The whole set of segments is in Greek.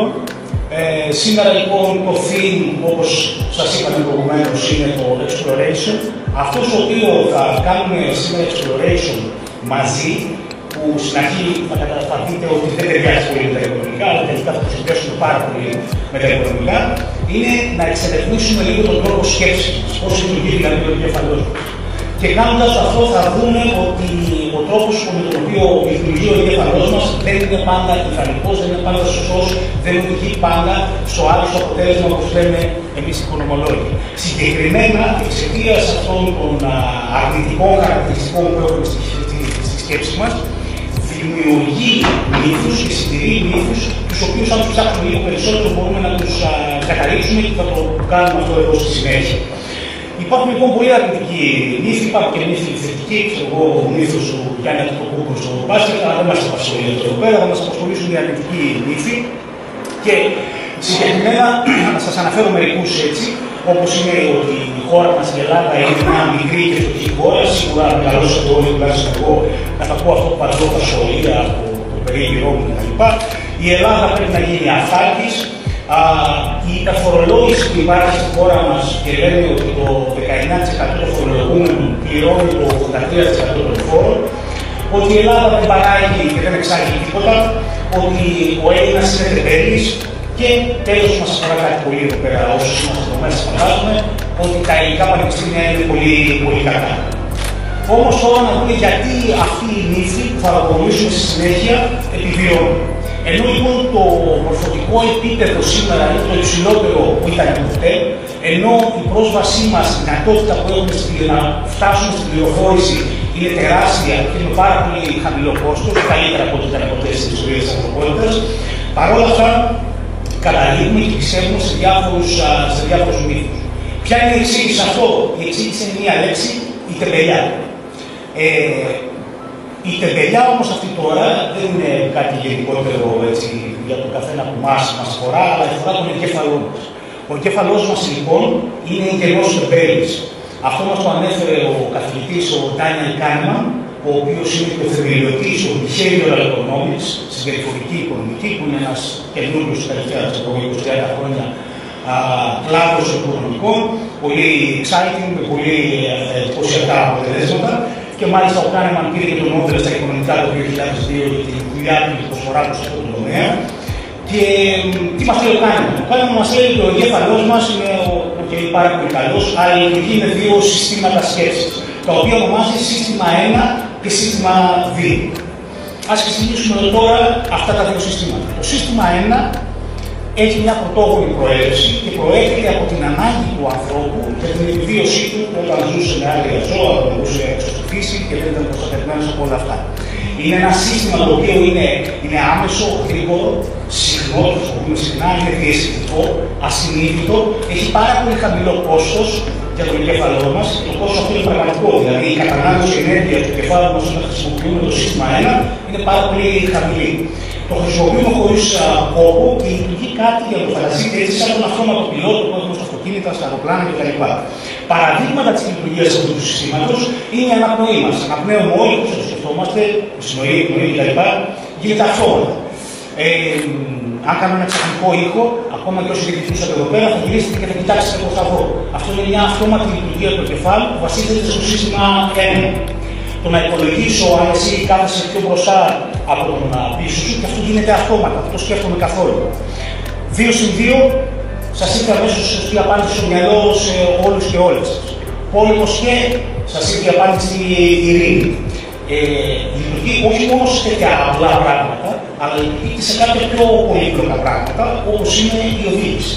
Λοιπόν, σήμερα λοιπόν το theme, όπως σας είπαμε προηγουμένως, είναι το exploration. Αυτό το οποίο θα κάνουμε σήμερα exploration μαζί, που στην αρχή θα κατασταθείτε ότι δεν ταιριάζει πολύ με τα οικονομικά, αλλά τελικά θα το συνδέσουμε πάρα πολύ με τα οικονομικά, είναι να εξερευνήσουμε λίγο τον τρόπο σκέψης μας, πώς λειτουργεί δηλαδή το εγκέφαλός μας. Και κάνοντας αυτό, θα δούμε ότι ο τρόπος με τον οποίο λειτουργεί ο εγκέφαλός μας δεν είναι πάντα ιδανικός, δεν είναι πάντα σωστός, δεν οδηγεί πάντα στο άλλο στο αποτέλεσμα, όπως λέμε εμείς οι οικονομολόγοι. Συγκεκριμένα, εξαιτίας αυτών των αρνητικών χαρακτηριστικών που έχουμε στη σκέψη μας, δημιουργεί μύθους και συντηρεί μύθους, τους οποίους αν τους ψάχνουμε λίγο περισσότερο μπορούμε να τους καταρρίψουμε και θα το κάνουμε αυτό εδώ στη συνέχεια. Υπάρχουν λοιπόν πολύ αρνητικοί μύθοι, υπάρχουν και μύθοι θετικοί. Εγώ ο μύθος του Γιάννη Αντιτοκούνου στο μπάσκετ, αλλά δεν μας απασχολεί εδώ πέρα, θα μας απασχολήσουν οι αρνητικοί μύθοι. Και συγκεκριμένα να σας αναφέρω μερικούς έτσι, όπως είναι ότι η χώρα μας, η Ελλάδα, είναι μια μικρή και φτωχή χώρα. Σίγουρα μεγαλώσατε όλοι, τουλάχιστον εγώ, κατά πω αυτό που παρατώ τα σχολεία, από το περίγυρό μου κτλ. Η Ελλάδα πρέπει να γίνει αυτάρκης. Η φορολόγηση που υπάρχει στη χώρα μας και λέμε ότι το 19% των φορολογούμενων πληρώνει το 83% των φόρων, ότι η Ελλάδα δεν παράγει και δεν εξάγει τίποτα, ότι ο Έλληνας είναι τετέλης και τέλος μας αφορά κάτι πολύ εδώ πέρα, όσους είμαστε εδώ μέσα φαντάζομαι, ότι τα ελληνικά πανεπιστήμια είναι πολύ, πολύ καλά. Όμως τώρα να δούμε γιατί αυτή η μύθη που θα αποκομίσουμε στη συνέχεια επιβιώνει. Ενώ λοιπόν το μορφωτικό επίπεδο σήμερα είναι το υψηλότερο που ήταν ποτέ, ενώ η πρόσβασή μας, η δυνατότητα που έχουμε να φτάσουμε στην πληροφόρηση είναι τεράστια και με πάρα πολύ χαμηλό κόστος, καλύτερα από ό,τι ήταν ποτέ στην ιστορία της ανθρωπότητας, παρόλα αυτά καταλήγουμε και πιστεύουμε σε διάφορους μύθους. Ποια είναι η εξήγηση αυτό? Η εξήγηση είναι μία λέξη, η τεμπελιά. Η τεμπελιά όμως αυτή τώρα δεν είναι κάτι γενικότερο έτσι, για τον καθένα από εμάς μας αφορά, αλλά αφορά τον εγκέφαλό μας. Ο εγκέφαλός μας λοιπόν είναι εντελώς τεμπέλης. Αυτό μας το ανέφερε ο καθηγητής ο Daniel Kahneman, ο οποίος είναι και ο θεμελιωτής του behavioral economics, συμπεριφορική οικονομική, που είναι ένας καινούριος τελευταία από τα 20-30 χρόνια κλάδος οικονομικών, πολύ exciting, με πολύ εντυπωσιακά αποτελέσματα. Και μάλιστα ο Kahneman πήρε και τον Nobel στα οικονομικά το 2002 για τη δουλειά του και την προσφορά του σε αυτόν τον τομέα. Και τι μας λέει ο Kahneman? Ο Kahneman μας λέει ότι ο εγκέφαλός μας είναι πάρα πολύ καλός, αλλά λειτουργεί με δύο συστήματα σκέψης, τα οποία ονομάζεται σύστημα 1 και σύστημα 2. Ας ξεκινήσουμε τώρα αυτά τα δύο συστήματα. Το σύστημα 1 έχει μια πρωτόγονη προέλευση και προέρχεται από την ανάγκη του ανθρώπου για την επιβίωσή του όταν ζούσε με άγρια ζώα, όταν ζούσε έξω στη φύση και δεν ήταν προστατευμένος από όλα αυτά. Είναι ένα σύστημα το οποίο είναι άμεσο, γρήγορο, συχνό, το χρησιμοποιούμε συχνά, είναι διαισθητικό, ασυνείδητο, έχει πάρα πολύ χαμηλό κόστος για τον εγκέφαλό μας. Το κόστος αυτό είναι πραγματικό, δηλαδή η κατανάλωση ενέργειας του εγκεφάλου μας όταν χρησιμοποιούμε το σύστημα 1 είναι πάρα πολύ χαμηλή. Το χρησιμοποιούμε χωρίς κόπο και λειτουργεί κάτι για το φανταστείτε έτσι, σαν τον αυτόματο πιλότο που έχουμε στα αυτοκίνητα, στα αεροπλάνα κτλ. Παραδείγματα της λειτουργίας αυτού του συστήματος είναι η αναπνοή μας. Αναπνέουμε όλοι όπως το σκεφτόμαστε, η συνολή, η πνοή κτλ. Γίνεται αυτόματα. Αν κάνω ένα ξαφνικό ήχο, ακόμα και όσοι δεν κοιτούσατε εδώ πέρα, θα γυρίσετε και θα κοιτάξετε πώς θα δω. Αυτό είναι μια αυτόματη λειτουργία του εγκεφάλου που βασίζεται στο σύστημα 1. Το να υπολογίσω αν εσύ κάθεσαι πιο μπροστά από τον πίσω σου και αυτό γίνεται αυτόματα, αυτό σκέφτομαι καθόλου. 2+2, σας ήρθε αμέσως σωστή απάντηση στο μυαλό σε όλους και όλες σας. Πόλεμος και, σας ήρθε απάντηση ειρήνη. Λειτουργεί όχι μόνο σε τέτοια απλά πράγματα, αλλά λειτουργεί και σε κάποια πιο πολύπλοκα πράγματα, όπως είναι η οδήγηση.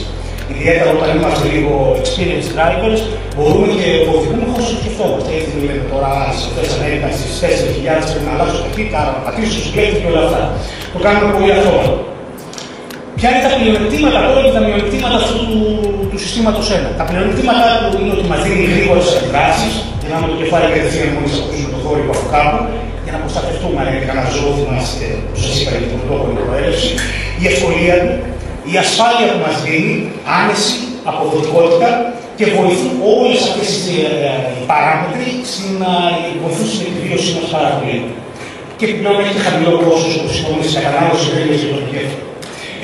Ιδιαίτερα όταν είμαστε λίγο experienced drivers, μπορούμε και οδηγούμε χωρίς να σκεφτόμαστε. Έτσι δεν λέμε τώρα στις 4.000, στις 4.000 πρέπει να αλλάξω τα κύτταρα, να πατήσω στους κλέφτες και όλα αυτά. Το κάνουμε πολύ αυτόματο. Ποια είναι τα πλεονεκτήματα τώρα και τα μειονεκτήματα αυτού του συστήματος 1? Τα πλεονεκτήματα του είναι ότι μας δίνει γρήγορες αντιδράσεις, για να έχουμε το κεφάλι κατευθείαν μόλις ακούσουμε το θόρυβο από κάπου, για να προστατευτούμε αν είναι κανένα ζώο, θυμάστε, όπως σας είπα, για την πρωτόκολλη προέλευση. Η ευκολία του. Η ασφάλεια που μας δίνει, άνεση, αποδοτικότητα και βοηθούν όλες αυτές τις παράμετροι βοηθούν στην επιβίωσή μας πάρα πολύ. Και πλέον έχει χαμηλό κόστος, όπως είπαμε, στην κατανάλωση ενέργειας για τον εγκέφαλο.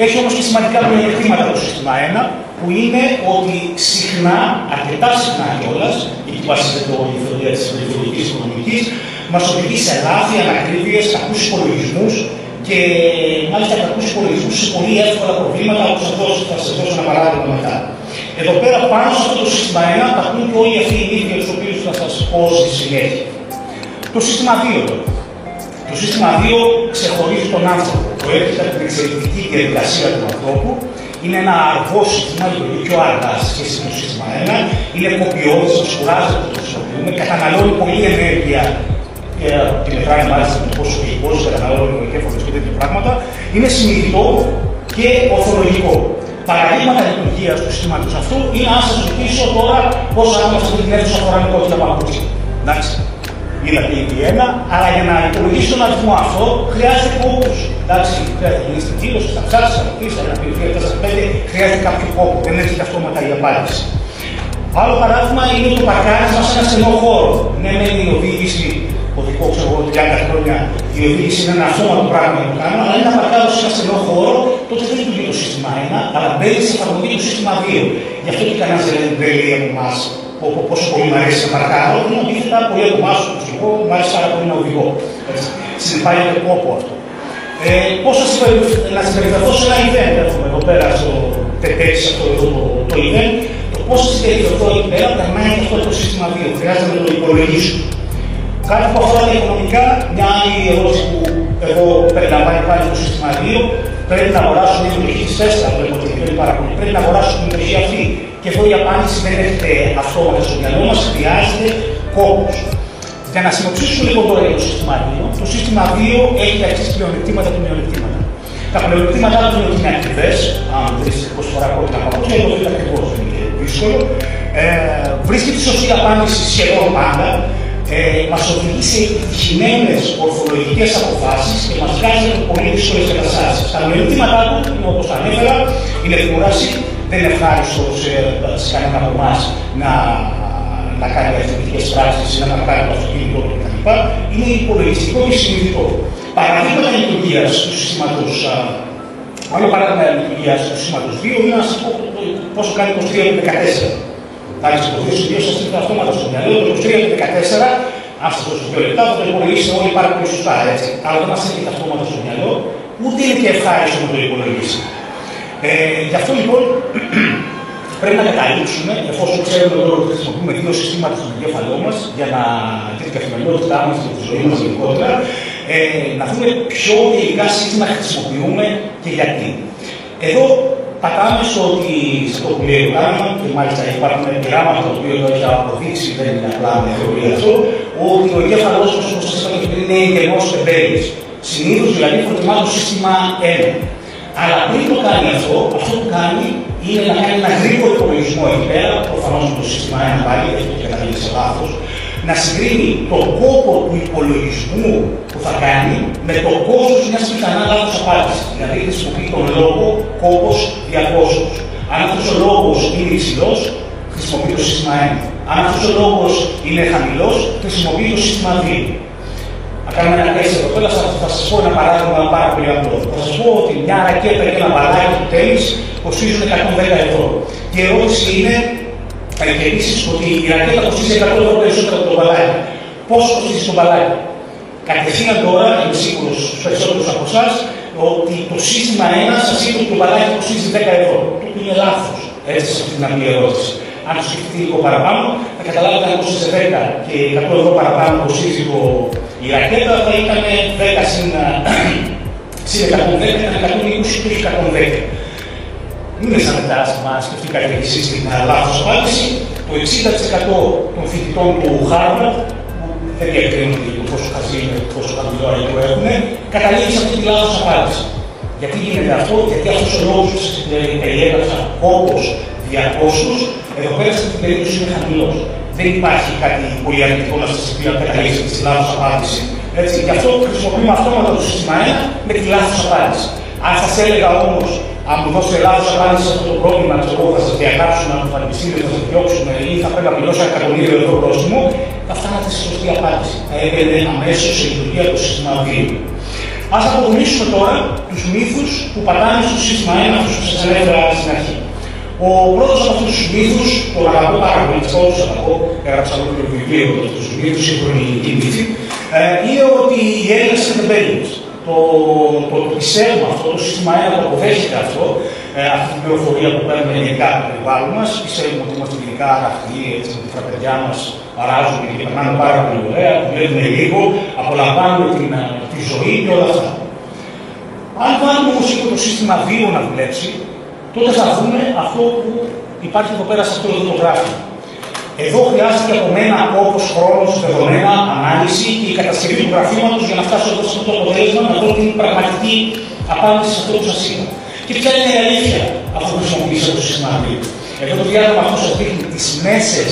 Έχει όμως και σημαντικά πλεονεκτήματα το σύστημα 1, που είναι ότι συχνά, αρκετά συχνά κιόλας, γιατί βασίζεται η θεωρία της περιβαλλοντικής οικονομικής, μας οδηγεί σε λάθη, ανακρίβειες, κακούς υπολογισμούς και μάλιστα κακούς υπολογισμούς σε πολύ εύκολα προβλήματα, όπως θα σας δώσω ένα παράδειγμα μετά. Εδώ πέρα, πάνω σε αυτό το σύστημα 1, τα πούν και όλοι αυτοί οι μύθοι για τους οποίους θα σας πω στη συνέχεια. Το σύστημα 2. Το σύστημα 2 ξεχωρίζει τον άνθρωπο. Προέρχεται από την εξελικτική διαδικασία του ανθρώπου. Είναι ένα αργό σύστημα, λειτουργεί πιο αργά σε σχέση με το σύστημα 1. Είναι κοπιώδης, μας κουράζει από το χρησιμοποιούμε, καταναλώνει πολλή ενέργεια. Τη μετράει μάλιστα με πόσο γλυκόζει, καταναλώνει μερικέφαλες και τέτοια πράγματα. Είναι συνειδητό και οθολογικό. Παραδείγματα λειτουργία του συστήματος αυτού είναι αν σα ρωτήσω τώρα πόσα άτομα σε αυτή την αίθουσα φοράνε κόκκινα παπούτσια. Εντάξει. Είδα πλήρη ένα, αλλά για να υπολογίσει τον αριθμό αυτό χρειάζεται κόπο. Εντάξει, χρειάζεται να γίνει στην κύρωση, στα ψάρια, στα ρωτήσια, να πει 2-4-5, χρειάζεται κάποιο κόπο. Δεν έρχεται αυτόματα η απάντηση. Άλλο παράδειγμα είναι το παρκάρισμα σε ένα στενό χώρο. Ναι, μεν η οδήγηση, οδικό ξέρω εγώ 30 χρόνια, η οδήγηση είναι ένα αυτόματο πράγμα που κάνουμε, αλλά είναι να παρκάρω σε ένα στενό χώρο, τότε δεν λειτουργεί το σύστημα 1, αλλά μπαίνει σε εφαρμογή το σύστημα 2. Γι' αυτό και κανένα δεν λέει από εμά. Πόσο πολύ μου αρέσει να παρκάρω, είναι αντίθετα πολύ από εμάς όπως εγώ, μου αρέσει πάρα πολύ να οδηγώ. Συνεπάει και κόπο αυτό. Πώς να συμπεριφερθώ σε ένα event, έχουμε εδώ πέρα στο TEDx, αυτό εδώ το event, το πώς να συμπεριφερθώ εκεί πέρα, περνάει αυτό το σύστημα 2. Χρειάζεται να το υπολογίσω. Κάτι που αφορά τα οικονομικά, μια άλλη ερώτηση που εγώ περιλαμβάνει πάλι το σύστημα 2. Πρέπει να αγοράσουν οι μετοχές της Τέσλα, το είπατε πριν πάρα πολύ. Πρέπει να αγοράσουν τη μετοχή αυτή. Και εδώ η απάντηση δεν έρχεται αυτόματα στο μυαλό μας, χρειάζεται κόπος. Για να συνοψίσουμε λίγο τώρα για το σύστημα 2, το σύστημα 2 έχει τα εξής πλεονεκτήματα και μειονεκτήματα. Τα πλεονεκτήματά του είναι ότι είναι ακριβές. Αν βρεις 20 φορά κόκκινα παπούτσια, εδώ είναι ακριβώς, είναι δύσκολο. Βρίσκει τη σωστή απάντηση σχεδόν πάντα. Μας οδηγεί σε επιτυχημένες ορθολογικές αποφάσεις και μας βγάζει από πολύ δύσκολες καταστάσεις. Τα μειονεκτήματά του, όπως ανέφερα, είναι κούραση. Δεν είναι ευχάριστο σε κανένα από εμάς να κάνει αριθμητικές πράξεις ή να κάνει το αυτοκίνητο του κτλ. Είναι υπολογιστικό και συνειδητό. Παραδείγματα λειτουργίας του συστήματος, άλλο παράδειγμα λειτουργίας του συστήματος 2 είναι να σας πω πόσο κάνει 23-14. Θα έχεις υποθέσει ότι σας είναι αυτόματα στο μυαλό, το 23-14, αν σας δώσω 2 λεπτά, θα το υπολογίσετε όλοι πάρα πολύ σωστά, έτσι. Αλλά δεν μας έρχεται αυτόματα στο μυαλό, ούτε είναι και ευχάριστο να το υπολογίσει. Γι' αυτό λοιπόν πρέπει να καταλήξουμε, εφόσον ξέρουμε ότι χρησιμοποιούμε δύο συστήματα στον εγκέφαλό μας, για να την καθημερινότητά μας και τη ζωή μας γενικότερα, να δούμε ποιο τελικά σύστημα χρησιμοποιούμε και γιατί. Εδώ πατάμε στο ότι στο πλοίο Kahneman, και μάλιστα υπάρχουν πειράματα τα οποία το έχει αποδείξει, δεν είναι απλά με θεωρία αυτό, ότι ο εγκέφαλός μας, όπως σας είπαμε πριν, είναι εντελώς εμπέλης. Συνήθως δηλαδή προτιμά το σύστημα 1. Αλλά πριν το κάνει αυτό που κάνει είναι να κάνει ένα γρήγορο υπολογισμό εκεί πέρα, προφανώς με το σύστημα 1 πάλι, γιατί το καταλήγει σε βάθος, να συγκρίνει τον κόπο του υπολογισμού που θα κάνει με το κόστος μιας πιθανά λάθος απάντησης. Δηλαδή χρησιμοποιεί τον λόγο κόπος δια κόστος. Αν αυτός ο λόγος είναι υψηλός, χρησιμοποιεί το σύστημα 1. Αν αυτός ο λόγος είναι χαμηλός, χρησιμοποιεί το σύστημα 2. Να κάνουμε ένα τεστ εδώ πέρα, θα σας πω ένα παράδειγμα πάρα πολύ απλό. Θα σας πω ότι μια ρακέτα και ένα μπαλάκι του τένις κοστίζουν 110 ευρώ. Και η ερώτηση είναι, και επίσης, ότι η ρακέτα κοστίζει 100 ευρώ περισσότερο από το μπαλάκι. Πώς κοστίζει το μπαλάκι? Κατευθείαν τώρα, είμαι σίγουρος στους περισσότερους από εσάς, ότι το σύστημα 1 σας είπε ότι το μπαλάκι κοστίζει 10 ευρώ. Το οποίο είναι λάθος, έτσι, σε αυτή την απλή ερώτηση. Αν το σκεφτείτε λίγο παραπάνω, θα καταλάβετε αν κοστίζει 10 και 100 ευρώ παραπάνω κοστίζει η ρακέτα, θα ήταν 10 συν 110, ήταν 120 και όχι 110. Μην είναι σαν μετάστημα να σκεφτεί κάτι εσείς την λάθος απάντηση. Το 60% των φοιτητών του Harvard, που δεν διακρίνουν το πόσο χαζί είναι, το πόσο χαμηλό αριθμό έχουν, καταλήγει σε αυτή τη λάθος απάντηση. Γιατί γίνεται αυτό? Γιατί αυτός ο λόγος που σας περιέγραψα όπως διακόσους, εδώ πέρα στην περίπτωση είναι χαμηλός. Δεν υπάρχει κάτι πολύ αρνητικό να σας πει να καταλήξετε στη λάθος απάντηση. Γι' αυτό χρησιμοποιούμε αυτόματα το σύστημα 1 με τη λάθος απάντηση. Αν σας έλεγα όμως, αν μου δώσετε λάθος απάντηση σε αυτό το πρόβλημα, εγώ θα σας διαγράψουν από το πανεπιστήμιο, θα σας διώξουν ή θα πρέπει να πληρώσω 100 ευρώ πρόστιμο, θα φτάνατε στη σωστή απάντηση. Θα έμπαινε αμέσως σε λειτουργία το σύστημα 2. Ας αποδομήσουμε τώρα τους μύθους που πατάνε στο σύστημα 1, αυτούς που σας ανέφερα στην αρχή. Ο πρώτος από αυτούς τους μύθους, τον αγαπώ πάρα πολύ, τους αγαπώ, έγραψα από το βιβλίο από αυτούς τους μύθους, σύγχρονη μύθη, είναι ότι οι Έλληνες είναι rebellious. Το πιστεύουμε αυτό, το σύστημα 1 το αποδέχεται αυτό, αυτή την πληροφορία που παίρνουμε γενικά από το περιβάλλον μας. Πιστεύουμε ότι είμαστε γενικά αγαθοί, έτσι ότι τα παιδιά μας αράζουν και περνάνε πάρα πολύ ωραία, δουλεύουν λίγο, απολαμβάνουν τη ζωή και όλα αυτά. Αν βάλουμε όμως και το σύστημα 2 να δουλέψει, τότε θα δούμε αυτό που υπάρχει εδώ πέρα σε αυτό το γράφημα. Εδώ χρειάζεται από μένα όπως χρόνος, δεδομένα, ανάλυση και η κατασκευή του γραφήματος για να φτάσω εδώ σε αυτό το αποτέλεσμα να δω την πραγματική απάντηση σε αυτό που σας είπα. Και ποια είναι η αλήθεια αυτό που χρησιμοποιήσαμε το σύστημα 2. Εδώ το διάγραμμα αυτό σας δείχνει τις μέσες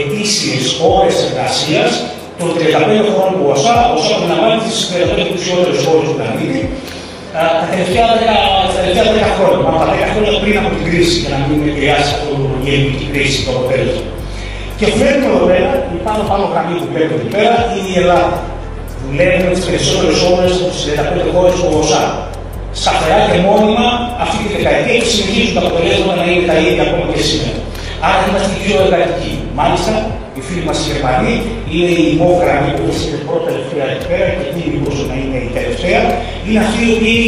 ετήσιες ώρες εργασίας των 35 χρόνων του ΟΣΑ, όσο αναλάβει τις 35 πλουσιότερες χώρες του πλανήτη, τα τελευταία 10 χρόνια, μάλλον τα 10 χρόνια πριν από την κρίση, για να μην επηρεάσει αυτό το γέννη την κρίση το αποτέλεσμα. Και βλέπουμε εδώ πέρα, η πάνω γραμμή που βλέπετε εδώ πέρα, είναι η Ελλάδα. Δουλεύουμε τις περισσότερες ώρες από τις 35 χώρες του ΟΣΑ. Σταθερά και μόνιμα αυτή τη δεκαετία και συνεχίζουν τα αποτελέσματα να είναι τα ίδια ακόμα και σήμερα. Άρα είμαστε πιο εργατικοί. Μάλιστα, οι φίλοι μας οι Γερμανοί είναι η γραμμή που βρίσκεται πρώτα τελευταία εκεί πέρα και τι όσο να είναι η τελευταία. Είναι αυτοί οι οποίοι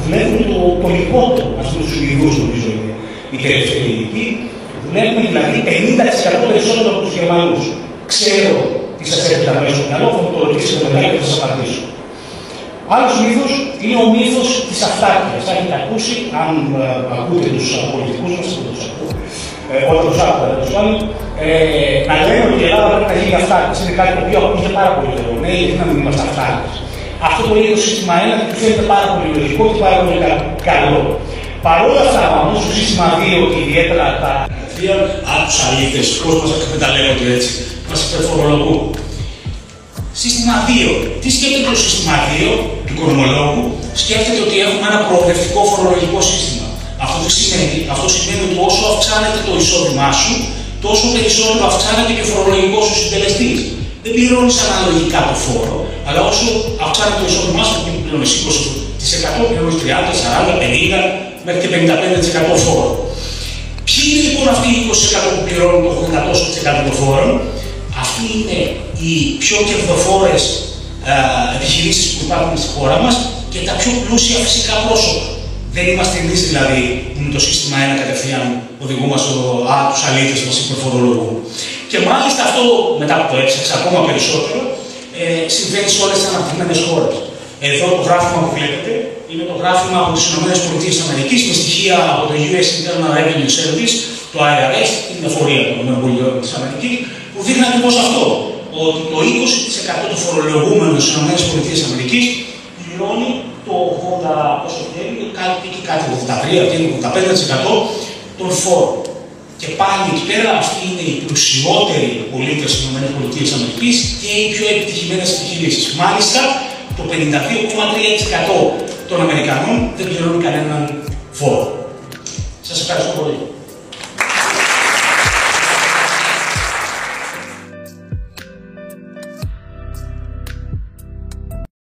δουλεύουν το λιγότερο, α πούμε του Σουηδού, νομίζω είναι η τελευταία ηλικία. Δουλεύουμε δηλαδή 50% περισσότερο από του Γερμανού. Ξέρω τι σα έρχεται αμέσω στο μυαλό, θα μου το ρωτήσετε μετά και θα σα απαντήσω. Άλλος μύθος είναι ο μύθος της αυτάρκειας. Θα έχετε ακούσει, αν ακούτε τους πολιτικούς μας, όταν τους άκουγα δεν τους πάλι, να λένε ότι η Ελλάδα πρέπει να γίνει αυτάρκειας. Είναι κάτι το οποίο ακούγεται πάρα πολύ εδώ. Ναι, γιατί να μην είμαστε αυτάρκειες. Αυτό το λέει το σύστημα 1 και του φαίνεται πάρα πολύ λογικό και πάρα πολύ καλό. Παρ' όλα αυτά, όμως, το σύστημα 2 και ιδιαίτερα τα δύο, άκουσα αλήθειες, πώς μας εκμεταλλεύονται έτσι, μας υπερφορολογούν. Σύστημα 2. Τι σκέφτεται το σύστημα 2 του κορμολόγου? Σκέφτεται ότι έχουμε ένα προοδευτικό φορολογικό σύστημα. Αυτό σημαίνει ότι όσο αυξάνεται το εισόδημά σου, τόσο περισσότερο αυξάνεται και ο φορολογικός σου συντελεστής. Δεν πληρώνεις αναλογικά το φόρο, αλλά όσο αυξάνεται το εισόδημά σου, που πληρώνεις 20%, πληρώνεις 30%, 40%, 50% μέχρι και 55% φόρο. Ποιοι είναι λοιπόν αυτοί οι 20% που πληρώνουν το 80% των φόρων? Αυτοί είναι οι πιο κερδοφόρες επιχειρήσεις που υπάρχουν στη χώρα μας και τα πιο πλούσια φυσικά πρόσωπα. Δεν είμαστε εμείς δηλαδή που με το σύστημα 1 κατευθείαν οδηγούμαστε τους αλήθειες μας υπερφορολογούν. Και μάλιστα αυτό, μετά που το έψαξα ακόμα περισσότερο, συμβαίνει σε όλες τις αναπτυγμένες χώρες. Εδώ το γράφημα που βλέπετε είναι το γράφημα από τις ΗΠΑ με στοιχεία από το US Internal Revenue Service, το IRS, την εφορία των ΗΠΑ, που δείχνει ακριβώς αυτό. Ότι το 20% των φορολογούμενων στις ΗΠΑ πληρώνει το 85% των φόρων. Και πάλι εκεί πέρα αυτοί είναι οι πλουσιότεροι πολίτες στις ΗΠΑ και οι πιο επιτυχημένες επιχειρήσεις. Μάλιστα, το 52,3% των Αμερικανών δεν πληρώνει κανέναν φόρο. Σας ευχαριστώ πολύ.